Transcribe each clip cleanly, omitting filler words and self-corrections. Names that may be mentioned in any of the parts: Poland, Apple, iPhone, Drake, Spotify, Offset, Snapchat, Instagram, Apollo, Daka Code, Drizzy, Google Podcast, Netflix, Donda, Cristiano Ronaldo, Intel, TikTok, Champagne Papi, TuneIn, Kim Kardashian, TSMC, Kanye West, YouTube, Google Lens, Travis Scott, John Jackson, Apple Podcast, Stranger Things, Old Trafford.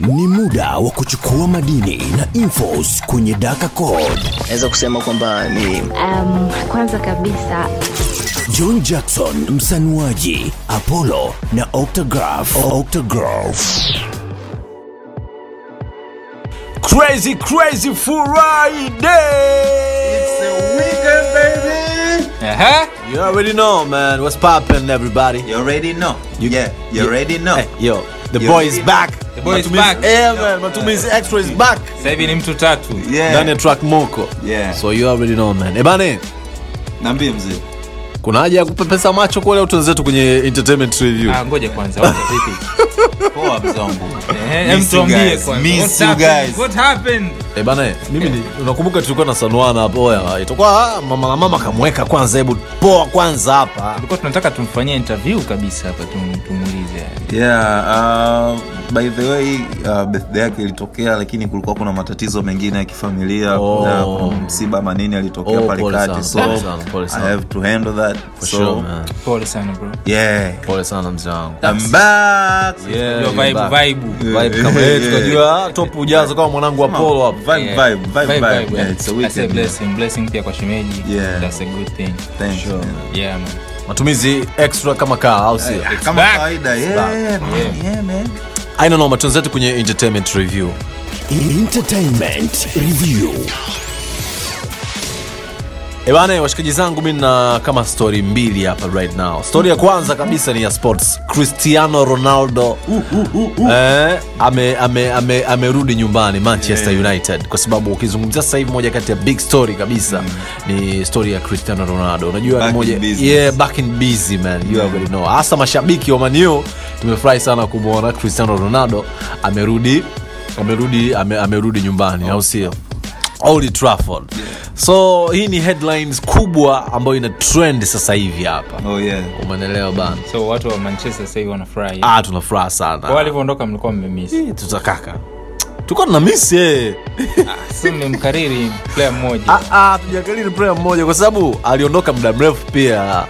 Ni muda wa kuchukua madini na infos kwenye Daka Code. Naweza kusema kwamba ni kwanza kabisa John Jackson, msanuaji, Apollo na Octograph. Crazy Friday. It's a weekend, baby. You already know, man. What's poppin', everybody? You already know. You already know. Hey, yo, the boy is back. The boy is back. Yeah, man. Matumizi Extra is back. Sasa hivi ni mtu tatu. Ndani ya track moko. Yeah. So you already know, man. Ebane. Niambie mzee. Kuna haja ya kupepesa macho kwa leo tunazetu kwenye entertainment review. Ngoja kwanza. Vipi? Poa mzongo. Mtuambie kwanza. What happened? Ebane, mimi unakumbuka tulikuwa na Sanwana hapo. Oya, itakuwa mama kamweka kwanza, hebu poa kwanza hapa. Tulikuwa tunataka tumfanyie interview kabisa hapa tumuulize. By the way, birthday yake ilitokea, lakini kulikuwa kuna matatizo mengine ya kifamilia, kuna msiba manini alitokea pale kati, so I have to handle that. For sure, man. Pole sana bro. Yeah. Pole sana mzangu. I'm back. Yeah, yo vibe kama yetu tunajua top ujazo kama mwanangu wa Polo hapo. Vibe. Yeah, it's a weekend. That's a blessing pia kwa shemeji. Yeah. That's a good thing. Thanks, sure. Yeah, man. Matumizi extra kama kaa au sio? Kama kawaida. Yeah, man. I don't know, matunzetu kwenye Entertainment Review. Ebane, washikaji zangu, mimi na kama story mbili hapa right now. Story ya kwanza kabisa ni ya sports. Cristiano Ronaldo amerudi nyumbani Manchester United, kwa sababu ukizungumzia sasa hivi moja kati ya big story kabisa ni story ya Cristiano Ronaldo. Unajua moja back in busy, man. You already know. Hasa mashabiki wa Man U tumefurahi sana kumwona Cristiano Ronaldo amerudi nyumbani, au sio? Old Trafford. Yeah. So hii ni headlines kubwa ambayo ina trend sasa hivi hapa. Umeelewa bana? So watu wa Manchester sasa hivi wanafurahi. Tunafurahi sana. Kwa walivyoondoka mlikuwa mmemiss. Tutakaka. Tulikuwa tuna miss mkariri player mmoja. Tujakariri player mmoja kwa sababu aliondoka muda mrefu pia.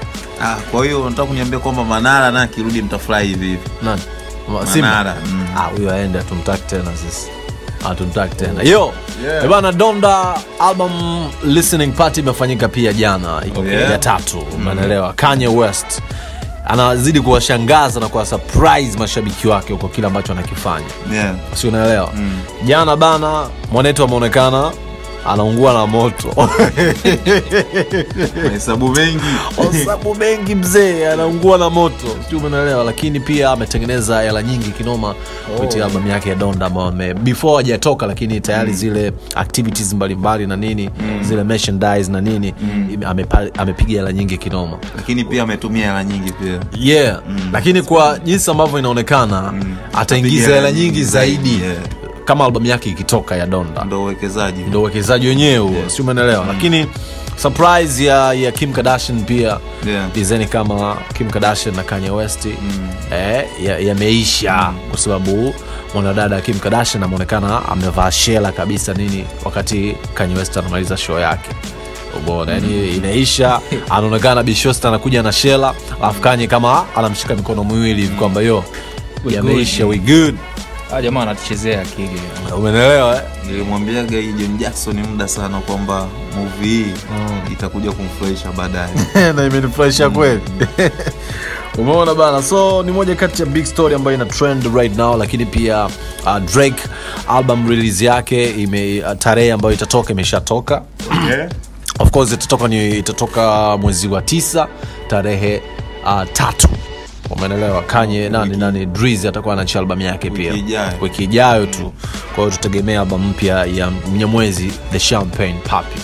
Kwa hiyo unataka kuniambia kwamba Manara na kirudi mtafurahi hivi hivi? Nani? Manara. Huyo aende tumtaki tena sisi. Yo, bwana, Donda album listening party imefanyika pia jana ya tatu, umeelewa? Kanye West anazidi kuwashangaza na kuwa surprise mashabiki wake kwa kila ambacho anakifanya. Si unaelewa? Jana bana, mwanetu ameonekana anaungua na moto. Hesabu mengi mzee, anaungua na moto. Sio umeelewa, lakini pia ametengeneza hela nyingi kinoma kupitia album yake ya Donda. Before hajatoka, lakini tayari zile activities mbalimbali na nini, zile merchandise na nini, amepiga hela nyingi kinoma. Lakini pia ametumia hela nyingi pia. Yeah. Lakini kwa jinsi ambavyo inaonekana, ataingiza hela nyingi zaidi. Kama album yake ikitoka ya Donda. Ndio uwekezaji wenyewe, sio umeelewa? Lakini surprise ya Kim Kardashian pia. Dizeni kama Kim Kardashian na Kanye West yameisha kwa sababu mwanadada Kim Kardashian ameonekana amevaa shela kabisa nini wakati Kanye West anamaliza show yake. Bora yani inaisha, anaonekana Bishosta anakuja na shela, alafu Kanye kama anamshika mikono miwili hivi kwamba yo yameisha, we good. Jamaa anatuchezea akili. Umeelewa eh? Nilimwambia John Jackson ni muda sana kwamba movie hii itakuja kumfurahisha baadaye. Na imenifurahisha kweli. Umeona bana? So ni moja kati ya big story ambayo ina trend right now, lakini pia Drake album release yake tarehe ambayo itatoka imeshatoka. Of course itatoka mwezi wa 9 tarehe 3. Umeelewa? Kanye nani Drizzy atakuwa na album yake pia wiki ijayo tu. Kwa hiyo tutegemea album mpya ya Mnyamwezi, The Champagne Papi.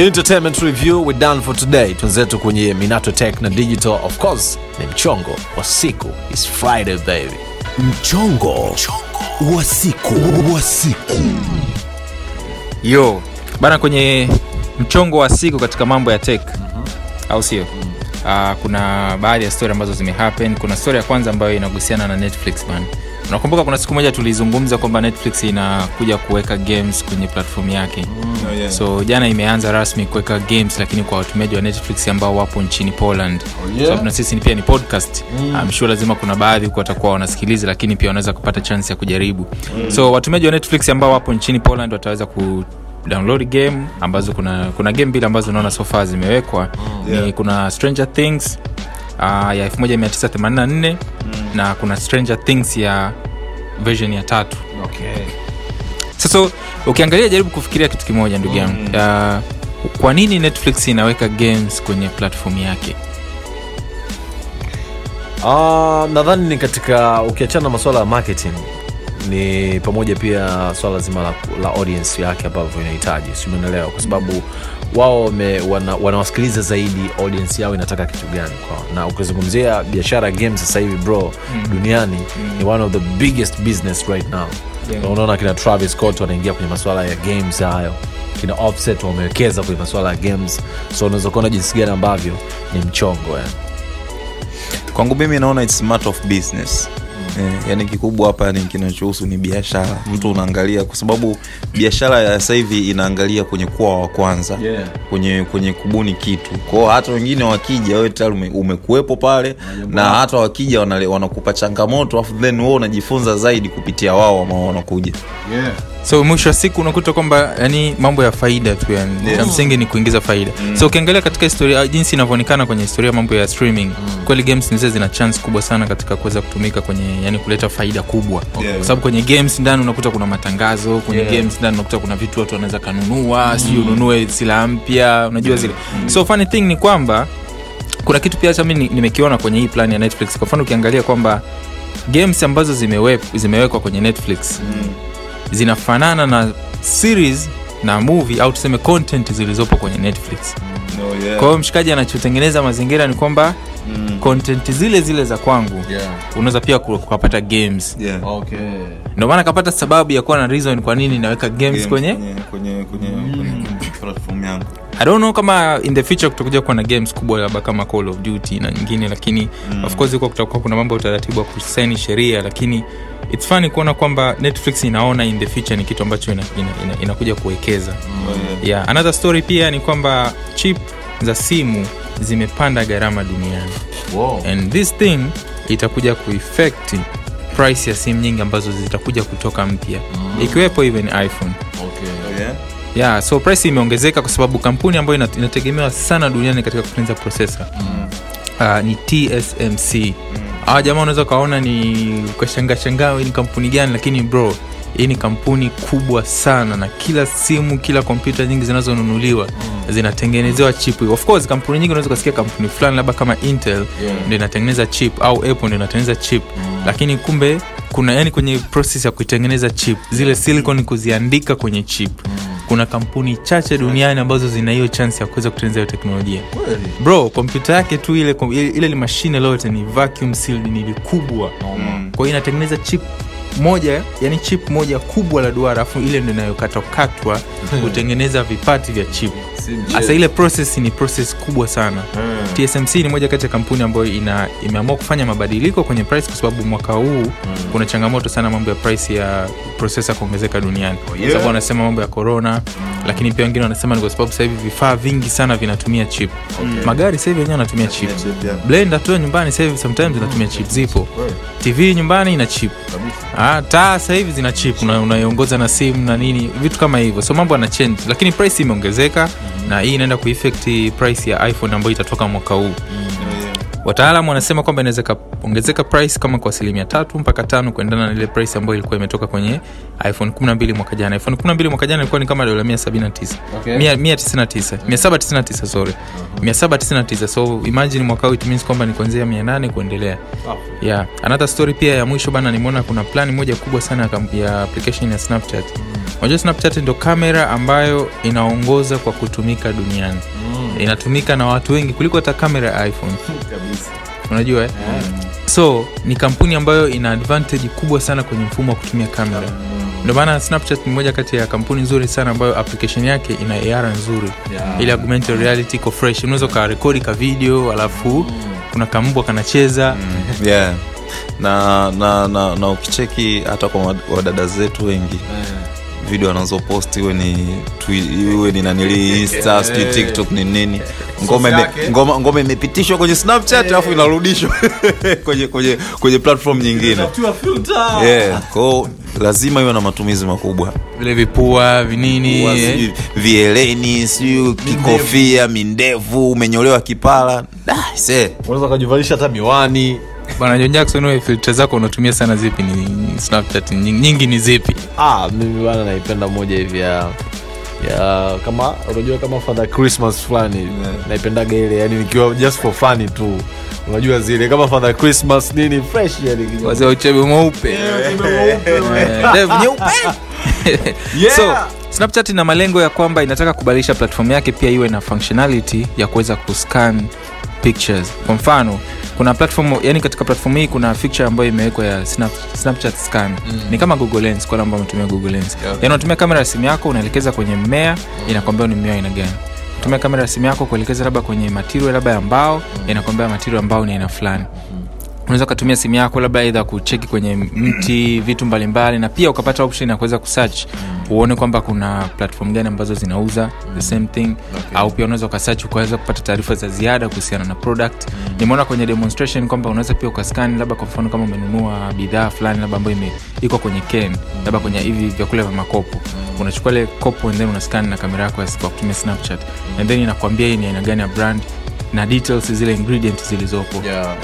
Entertainment review we done for today. Tunzetu kwenye Minato Tech na Digital, of course. Ni mchongo wa siku. It's Friday, baby. Mchongo wa siku. Yo, bana, kwenye mchongo wa siku katika mambo ya tech. Au sio? Kuna baadhi ya story ambazo zimehappen. Kuna story ya kwanza ambayo inahusiana na Netflix, man. Unakumbuka kuna siku moja tulizungumza kwamba Netflix inakuja kuweka games kwenye platform yake. So jana imeanza rasmi kuweka games lakini kwa watumiaji wa Netflix ambao wapo nchini Poland. So na sisi pia ni podcast. I'm sure lazima kuna baadhi huko watakuwa wanasikiliza lakini pia wanaweza kupata chance ya kujaribu. So watumiaji wa Netflix ambao wapo nchini Poland wataweza ku download game ambazo kuna game bila ambazo unaona so far zimewekwa. Ni kuna Stranger Things ya 1984 na kuna Stranger Things ya version ya 3. Okay. Sasa ukiangalia jaribu kufikiria kitu kimoja ndugu yangu. Kwa nini Netflix inaweka games kwenye platform yake? Nadhani katika ukiachana na masuala ya marketing ni pamoja pia swala zima la audience yake ambavyo inahitaji. Sio unaelewa kwa sababu wao wanawasikiliza zaidi audience yao inataka kitu gani kwao. Na ukizungumzia biashara games sasa hivi bro duniani ni one of the biggest business right now. Unaona kina Travis Scott wanaingia kwenye masuala ya games hayo. Kina Offset wamewekeza kwenye masuala ya games. So unaweza kuona jinsi gani ambavyo ni mchongo yani. Kwangu mimi naona it's matter of business. Yaani kikubwa hapa ni kinachohusu ni biashara. Mtu unaangalia kwa sababu biashara ya sasa hivi inaangalia kwenye kwa kwanza, kwenye kubuni kitu. Kwa hiyo hata wengine wakija wewe tayari umekuepo pale na hata wakija wanakupa changamoto afu then wewe unajifunza zaidi kupitia wao ambao wanakuja. So mwisho wa siku unakuta kwamba yani mambo ya faida tu yani cha msingi ni kuingiza faida. So ukiangalia katika historia jinsi inavyoonekana kwenye historia mambo ya streaming, kweli games nizo zina chance kubwa sana katika kuweza kutumika kwenye yani kuleta faida kubwa. Kwa sababu kwenye games ndani unakuta kuna matangazo, kwenye games ndani unakuta kuna vitu watu wanaweza kanunua, sio ununue silaha mpya, unajua zile. So funny thing ni kwamba kuna kitu pia hata mimi nimekiona kwenye hii plan ya Netflix. Kwa mfano ukiangalia kwamba games ambazo zimewekwa kwenye Netflix zinafanana na series na movie au tuseme content zilizopo kwenye Netflix. Kwa hiyo mshikaji anachotengeneza mazingira ni kwamba content zile za kwangu unaweza pia kupata games. Okay. Ndio maana kapata sababu ya kuwa na reason kwa nini naweka games kwenye platform yangu. I don't know kama in the future kutakuja kuwa na games kubwa labda kama Call of Duty na nyingine lakini of course huko kutakuwa kuna mambo ya utaratibu wa kusaini sheria lakini it's funny kuona kwamba Netflix inaona in the future ni kitu ambacho inakuja kuwekeza. Another story pia ni kwamba chip za simu zimepanda gharama duniani. And this thing itakuja kuaffect price ya simu nyingi ambazo zitakuja kutoka mpya. Ikiwepo even iPhone. So price imeongezeka kwa sababu kampuni ambayo inategemewa sana duniani katika kutengeneza processor ni TSMC. Jamaa unaweza kaona ni ukashangaa hii ni kampuni gani lakini bro hii ni kampuni kubwa sana na kila simu, kila kompyuta nyingi zinazonunuliwa zinatengenezewa chip. Of course kampuni nyingi unaweza kusikia kampuni fulani labda kama Intel ndio inatengeneza chip au Apple ndio inatengeneza chip lakini kumbe kuna yani kwenye process ya kutengeneza chip zile silicon kuziandika kwenye chip kuna kampuni chache duniani ambazo zina hiyo chance ya kuweza kutengeneza teknolojia. Bro, kompyuta yake tu ile mashine lote ni vacuum sealed ni kubwa. Kwa hiyo inatengeneza chip moja, yani chip moja kubwa la duara afu ile ndio inayokatwa kutengeneza vipati vya chip. Sasa ile process ni process kubwa sana. TSMC ni moja kati ya kampuni ambayo imeamua kufanya mabadiliko kwenye price kwa sababu mwaka huu kuna changamoto sana mambo ya price ya processor kuongezeka duniani. Sababu wanasema mambo ya corona lakini pia wengine wanasema ni kwa sababu sasa hivi vifaa vingi sana vinatumia chip. Magari sasa hivi yenyewe yanatumia chip. Blender tu nyumbani sasa hivi sometimes inatumia chip zipo. TV nyumbani ina chip. Taa sasa hivi zina chip unaiongoza na simu na nini vitu kama hivyo. So mambo yana change lakini price imeongezeka. Na hii inaenda kuaffect price ya iPhone ambayo itatoka mwaka huu. Wataalamu wanasema kwamba inaweza kuongezeka price kama kwa 3% mpaka 5% kuendana na ile price ambayo ilikuwa imetoka kwenye iPhone 12 mwaka jana. iPhone 12 mwaka jana ilikuwa ni kama dola 179. 799 sorry. 799. So imagine mwaka huu it means kwamba ni kuanzia 800 kuendelea. Another story pia ya mwisho bana nimeona kuna plan moja kubwa sana ya application ya Snapchat. Unajua Snapchat ndio kamera ambayo inaongoza kwa kutumika duniani. Inatumika na watu wengi kuliko hata kamera ya iPhone. Unajua eh? So ni kampuni ambayo ina advantage kubwa sana kwenye mfumo wa kutumia kamera. Ndio maana Snapchat ni moja kati ya kampuni nzuri sana ambayo application yake ina AR nzuri. Ile augmented reality iko fresh. Unaweza ka record ka video alafu kuna kambwa kanacheza. na ukicheki hata kwa wadada zetu wengi video wanazopost iwe ni nanili Insta, TikTok ni nini, ngoma imepitishwa kwenye Snapchat alafu inarudishwa kwenye platform nyingine. Yeah, kwa lazima iwe na matumizi makubwa. Vile vipua, vinini, vieleni, siyo kikofia, mindevu, umenyolewa kipara. Unaweza kujivalisha hata miwani. Bwana John Jackson, wewe filter zako unatumia sana zipi? Ni Snapchat nyingi ni zipi? Mimi bwana naipenda moja hivi ya kama unajua kama Father Christmas fulani naipenda ile, yani nikiwa just for fun tu. Unajua zile kama Father Christmas nini fresh, yani wazee uchebe mweupe. Ndevu nyeupe. So Snapchat ina malengo ya kwamba inataka kubadilisha platform yake pia iwe na functionality ya kuweza kuscan pictures. Kwa mfano, kuna platform, yani katika platform hii kuna feature ambayo imewekwa ya Snapchat scan. Ni kama Google Lens, kwa ambao mtumia Google Lens. Okay. Yaani unatumia kamera ya simu yako unaelekeza kwenye mmea, inakwambia ni mmea aina gani. Unatumia kamera ya simu yako kuelekeza labda kwenye material labda ya mbao, inakwambia material ya mbao ni aina fulani. Unaweza kutumia simu yako labda either kucheki kwenye mti, vitu mbalimbali, na pia ukapata option ya kuweza kusearch uone kwamba kuna platform gani ambazo zinauza the same thing. Okay. Au pia unaweza ukasearch ukaweza kupata taarifa za ziada kuhusiana na product. Nimeona kwenye demonstration kwamba unaweza pia ukascan labda kwa mfano kama umenunua bidhaa fulani labda ambayo iko kwenye can, labda kwenye hivi vyakula vya makopo. Unachukua ile kopo and then unascan na kamera yako kwa kutumia Snapchat. And then inakwambia hii ni aina gani ya brand na details zile ingredients zilizopo. Yeah.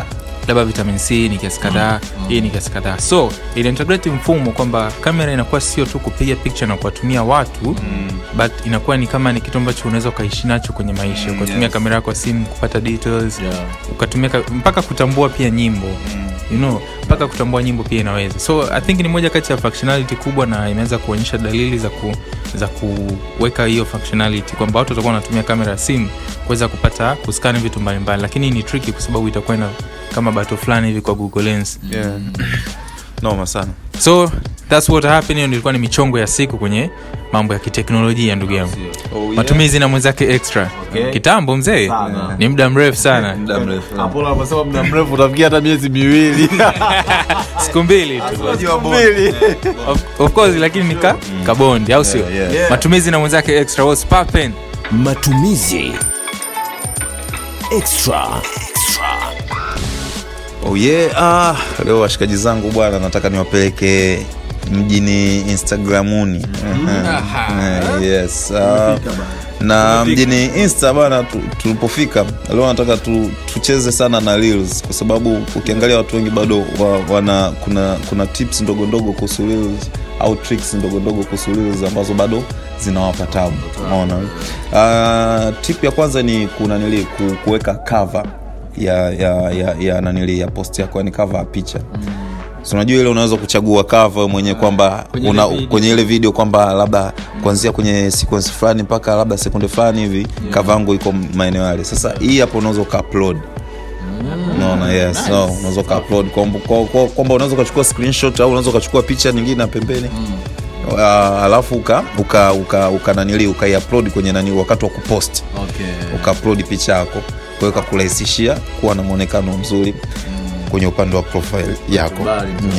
Labda vitamin C ni kiasi kadhaa, hii ni kiasi kadhaa. So, ile integrate mfumo kwamba kamera inakuwa sio tu kupiga picture na kuwatumia watu, but inakuwa ni kama ni kitu ambacho unaweza kuishi nacho kwenye maisha. Ukatumia kamera yako ya simu kupata details, ukatumia mpaka kutambua pia nyimbo. You know, mpaka kutambua nyimbo pia inaweza. So, I think ni moja kati ya functionality kubwa na imeanza kuonyesha dalili za kuweka hiyo functionality kwamba watu watakuwa wanatumia kamera ya simu kuweza kupata kuscan vitu mbalimbali, lakini ni tricky kwa sababu itakuwa ina kama bato fulani hivi kwa Google Lens. Noma sana. So that's what happened. Ilikuwa ni michongo ya siku kwenye mambo ya kiteknolojia ndugu yangu. Matumizi na mwenzake extra. Okay. Kitambo mzee ni muda mrefu sana. Apollo anasema muda mrefu utafikia hata miezi miwili. Siku mbili tu. Of course, lakini nika kabondi au sio? Matumizi na mwenzake extra was papen. Matumizi extra. Leo washikaji zangu bwana nataka niwapeleke mjini Instagramuni. Na mjini Insta bwana tulipofika leo nataka tucheze sana na reels kwa sababu ukiangalia watu wengi bado kuna tips ndogo ndogo kuhusu reels au tricks ndogo ndogo kuhusu reels ambazo bado zinawapa tabu. Unaona? Tip ya kwanza ni kuweka cover ya post yako, yani cover ya picha. So unajua ile unaweza kuchagua cover mwenyewe kwamba kwenye ile video kwamba labda kuanzia kwenye sequence fulani mpaka labda sekunde fulani hivi cover yangu iko maeneo yale. Sasa hii hapo unaweza ku-upload. Unaona? Yes, so unaweza ku-upload kwamba unaweza kuchukua screenshot au unaweza kuchukua picha nyingine na pembeni. Alafu ukaiupload kwenye wakati wa kupost. Okay. Ukaupload picha yako. Kwa hiyo kakurahisishia kuwa na muonekano mzuri kwenye upande wa profile yako.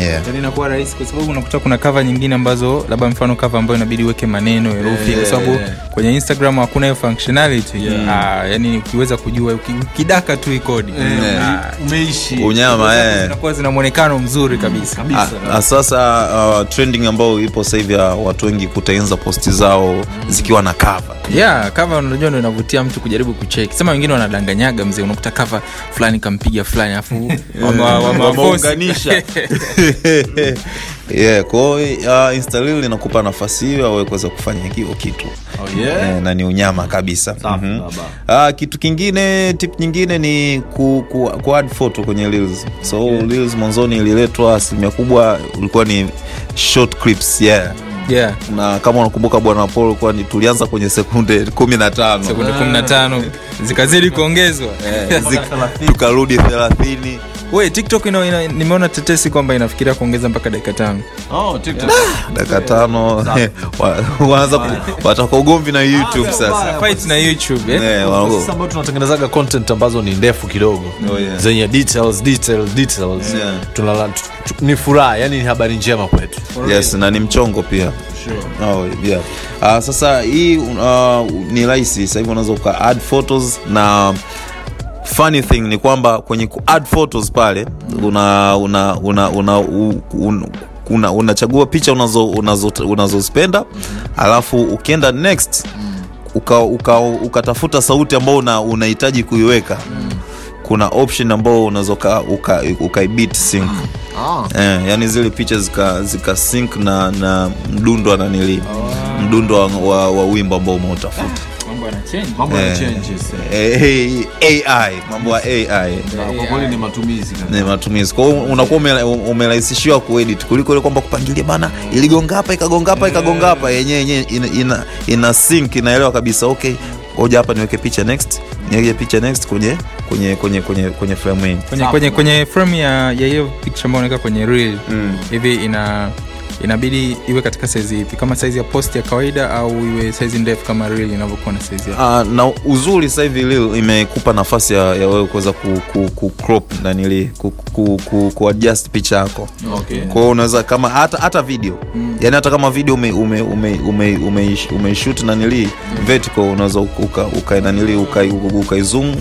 Yaani inakuwa rahisi kwa sababu unakuta kuna cover nyingine ambazo labda mfano cover ambayo inabidi uweke maneno herufi kwa sababu kwenye Instagram hakuna hiyo functionality. Yaani ukiweza kujua ukidaka tu ikodi umeishi. Unyama Inakuwa zina muonekano mzuri kabisa. Sasa trending ambayo ipo sasa hivi watu wengi kutengeneza posti zao zikiwa na cover. Cover unajua ndio inavutia mtu kujaribu kucheck. Sema wengine wanadanganyaga mzee, unakuta cover fulani kampiga fulani afu wameunganisha. Kwa Insta reel inakupa nafasi hiyo au kuweza kufanya hiyo kitu. Na ni unyama kabisa. Kitu kingine, tip nyingine ni ku-add photo kwenye reels. So reels mwanzoni ililetwa asilimia kubwa ulikuwa ni short clips. Na kama unakumbuka bwana Apollo kwa ni tulianza kwenye sekunde 15. Sekunde 15 zikazidi kuongezwa. Tukarudi 30. Wewe TikTok nimeona tetesi kwamba inafikiria kuongeza mpaka dakika 5. Oh, TikTok. Dakika 5. Waanza watakogomvi na YouTube sasa. Fight na YouTube eh. Sasa ambao tunatengenezaga content ambazo ni ndefu kidogo. Zenye details. Tunalala ni furaha, yani ni habari njema kwetu. Yes, na ni mchongo pia. Sure. Oh, yeah. Sasa hii ni rahisi. Sasa hivi unaweza uka add photos na funny thing ni kwamba kwenye add photos pale una unachagua picha unazozipenda alafu ukienda next ukatafuta sauti ambayo unahitaji kuiweka. Kuna option ambayo unaweza ukaibit sync. Yaani zile picha zika sync na mdundo wa wimbo ambao unaotafuta. Mambo yanachange AI, mambo ya AI. Kwa kweli ni matumizi kabisa. Ni matumizi. Kwa hiyo unakuwa umerahisishiwa kuedit kuliko ile kwamba kupangilia bana iligonga hapa ikagonga hapa ikagonga hapa yenyewe ina sync, inaelewa kabisa okay. Ngoja hapa niweke picha next. Niweke picha next kwenye frame hii. Kwenye frame ya hiyo picture ambayo unaweka kwenye reel. Hivi inabidi iwe katika size ipi, kama size ya post ya kawaida au iwe size ndefu kama reel inavyokuwa na size yake. Na uzuri sasa hivi reel imekupa nafasi ya wewe kuweza ku crop na nili ku adjust picha yako. Okay. Kwa hiyo unaweza kama hata video. Yaani hata kama video ume shoot na nili vertical unaweza ukai zoom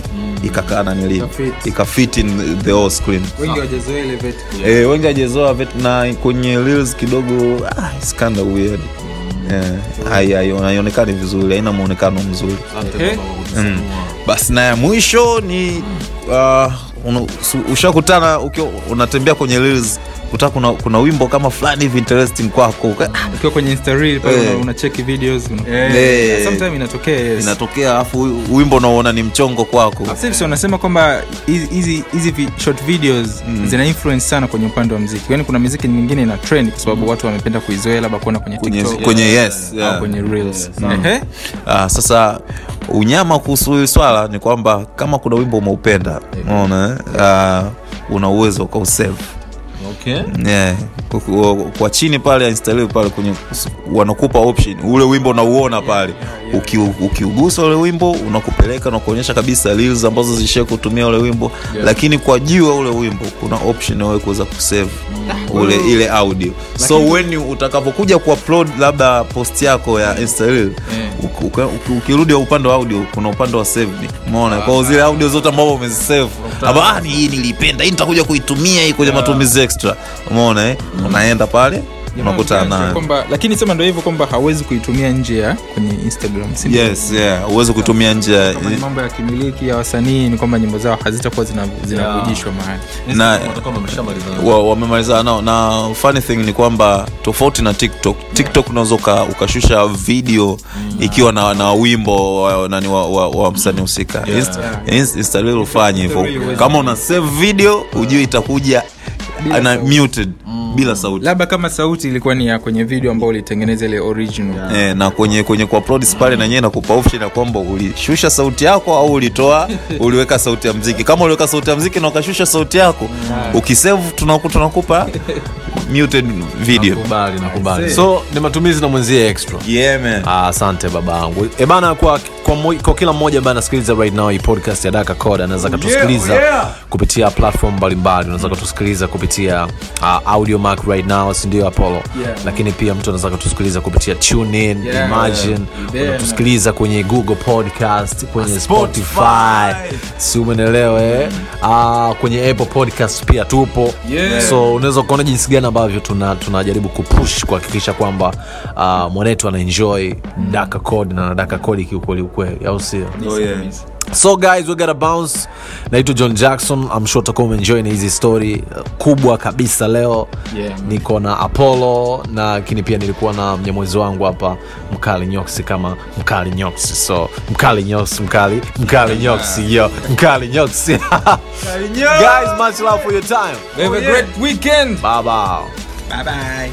ikakaa na nili ikafit in the whole screen. Wengi wajezoea ile vertical. Wengi wajezoea na kwenye reels kidogo it's kind of weird. Haionekani vizuri, haina muonekano mzuri. Basi na ya mwisho ni ushakutana unatembea kwenye reels uta kuna wimbo kama fulani hivi interesting kwako ukiwa kwenye Insta reel pale unacheki videos sometimes inatokea alafu wimbo unaoona ni mchongo kwako. Sisi tunasema kwamba hizi short videos zina influence sana kwenye upande wa muziki, yaani kuna muziki nyingine ina trend kwa sababu watu wamependa kuizoea labda kuona kwenye TikTok au kwenye reels. Sasa unyama kuhusu swala ni kwamba kama kuna wimbo umeupenda unaona una uwezo ukausave. Kwa chini pale install pale kwenye wanakupa option ule wimbo unauona pale ukiugusa ule wimbo unakupeleka na kuonyesha kabisa reels ambazo zishe kutumia ule wimbo. Lakini kwa juu ya ule wimbo kuna option wewe kuweza kusave ile audio. So when utakapokuja kuupload labda post yako ya Instagram ukirudi upande wa audio kuna upande wa save. Umeona kwa zile audio zote ambazo umezisave hapa hii nilipenda hii nitakuja kuitumia hii kwenye matumizi extra. Umeona unaenda pale unakutana nayo kwamba lakini sema ndio hivyo kwamba hauwezi kuitumia nje ya kwenye Instagram sini. Huwezi kutumia nje mambo ya kimiliki ya wasanii ni kwamba nyimbo zao hazitakuwa zinavujishwa mahali na wamemaliza nao. Na funny thing ni kwamba tofauti na TikTok unaweza ukashusha video ikiwa na wimbo nani wa msanii husika. Instagram ufanye hivyo kama una save video ujue itakuja ana muted bila sauti. Labda kama sauti ilikuwa ni ya kwenye video ambayo ulitengeneza ile original. Na kwenye kwa upload pale na yenyewe inakupa option ya kwamba ulishusha sauti yako au ulitoa uliweka sauti ya muziki. Kama uliweka sauti ya muziki na ukashusha sauti yako ukisave tunakupa muted video. Nakubali. So ni matumizi na mwenzie extra. Yeah man. Asante babangu. Bana kwa kila mmoja ambaye anasikiliza right now hii podcast ya Daka Code anaweza kutusikiliza kupitia platform mbalimbali. Unaweza kutusikiliza kupitia audio mark right now sindio Apollo. Lakini pia mtu anaweza kutusikiliza kupitia TuneIn, Imagine, unatusikiliza kwenye Google Podcast, kwenye Spotify. Si umeelewa kwenye Apple Podcast pia tupo. So unaweza kuona jinsi gani ambavyo tunajaribu kupush kuhakikisha kwamba mwanetu anaenjoy Daka Code na Daka Code kiukweli ukweli au sio? So guys, we gotta bounce. Naitwa John Jackson. I'm sure utakuwa umeenjoy na hizi story kubwa kabisa leo. Niko na Apollo na lakini pia nilikuwa na mnyamwezi wangu hapa Mkali Nyoksi. Guys, much love for your time. Have a great weekend. Bye bye.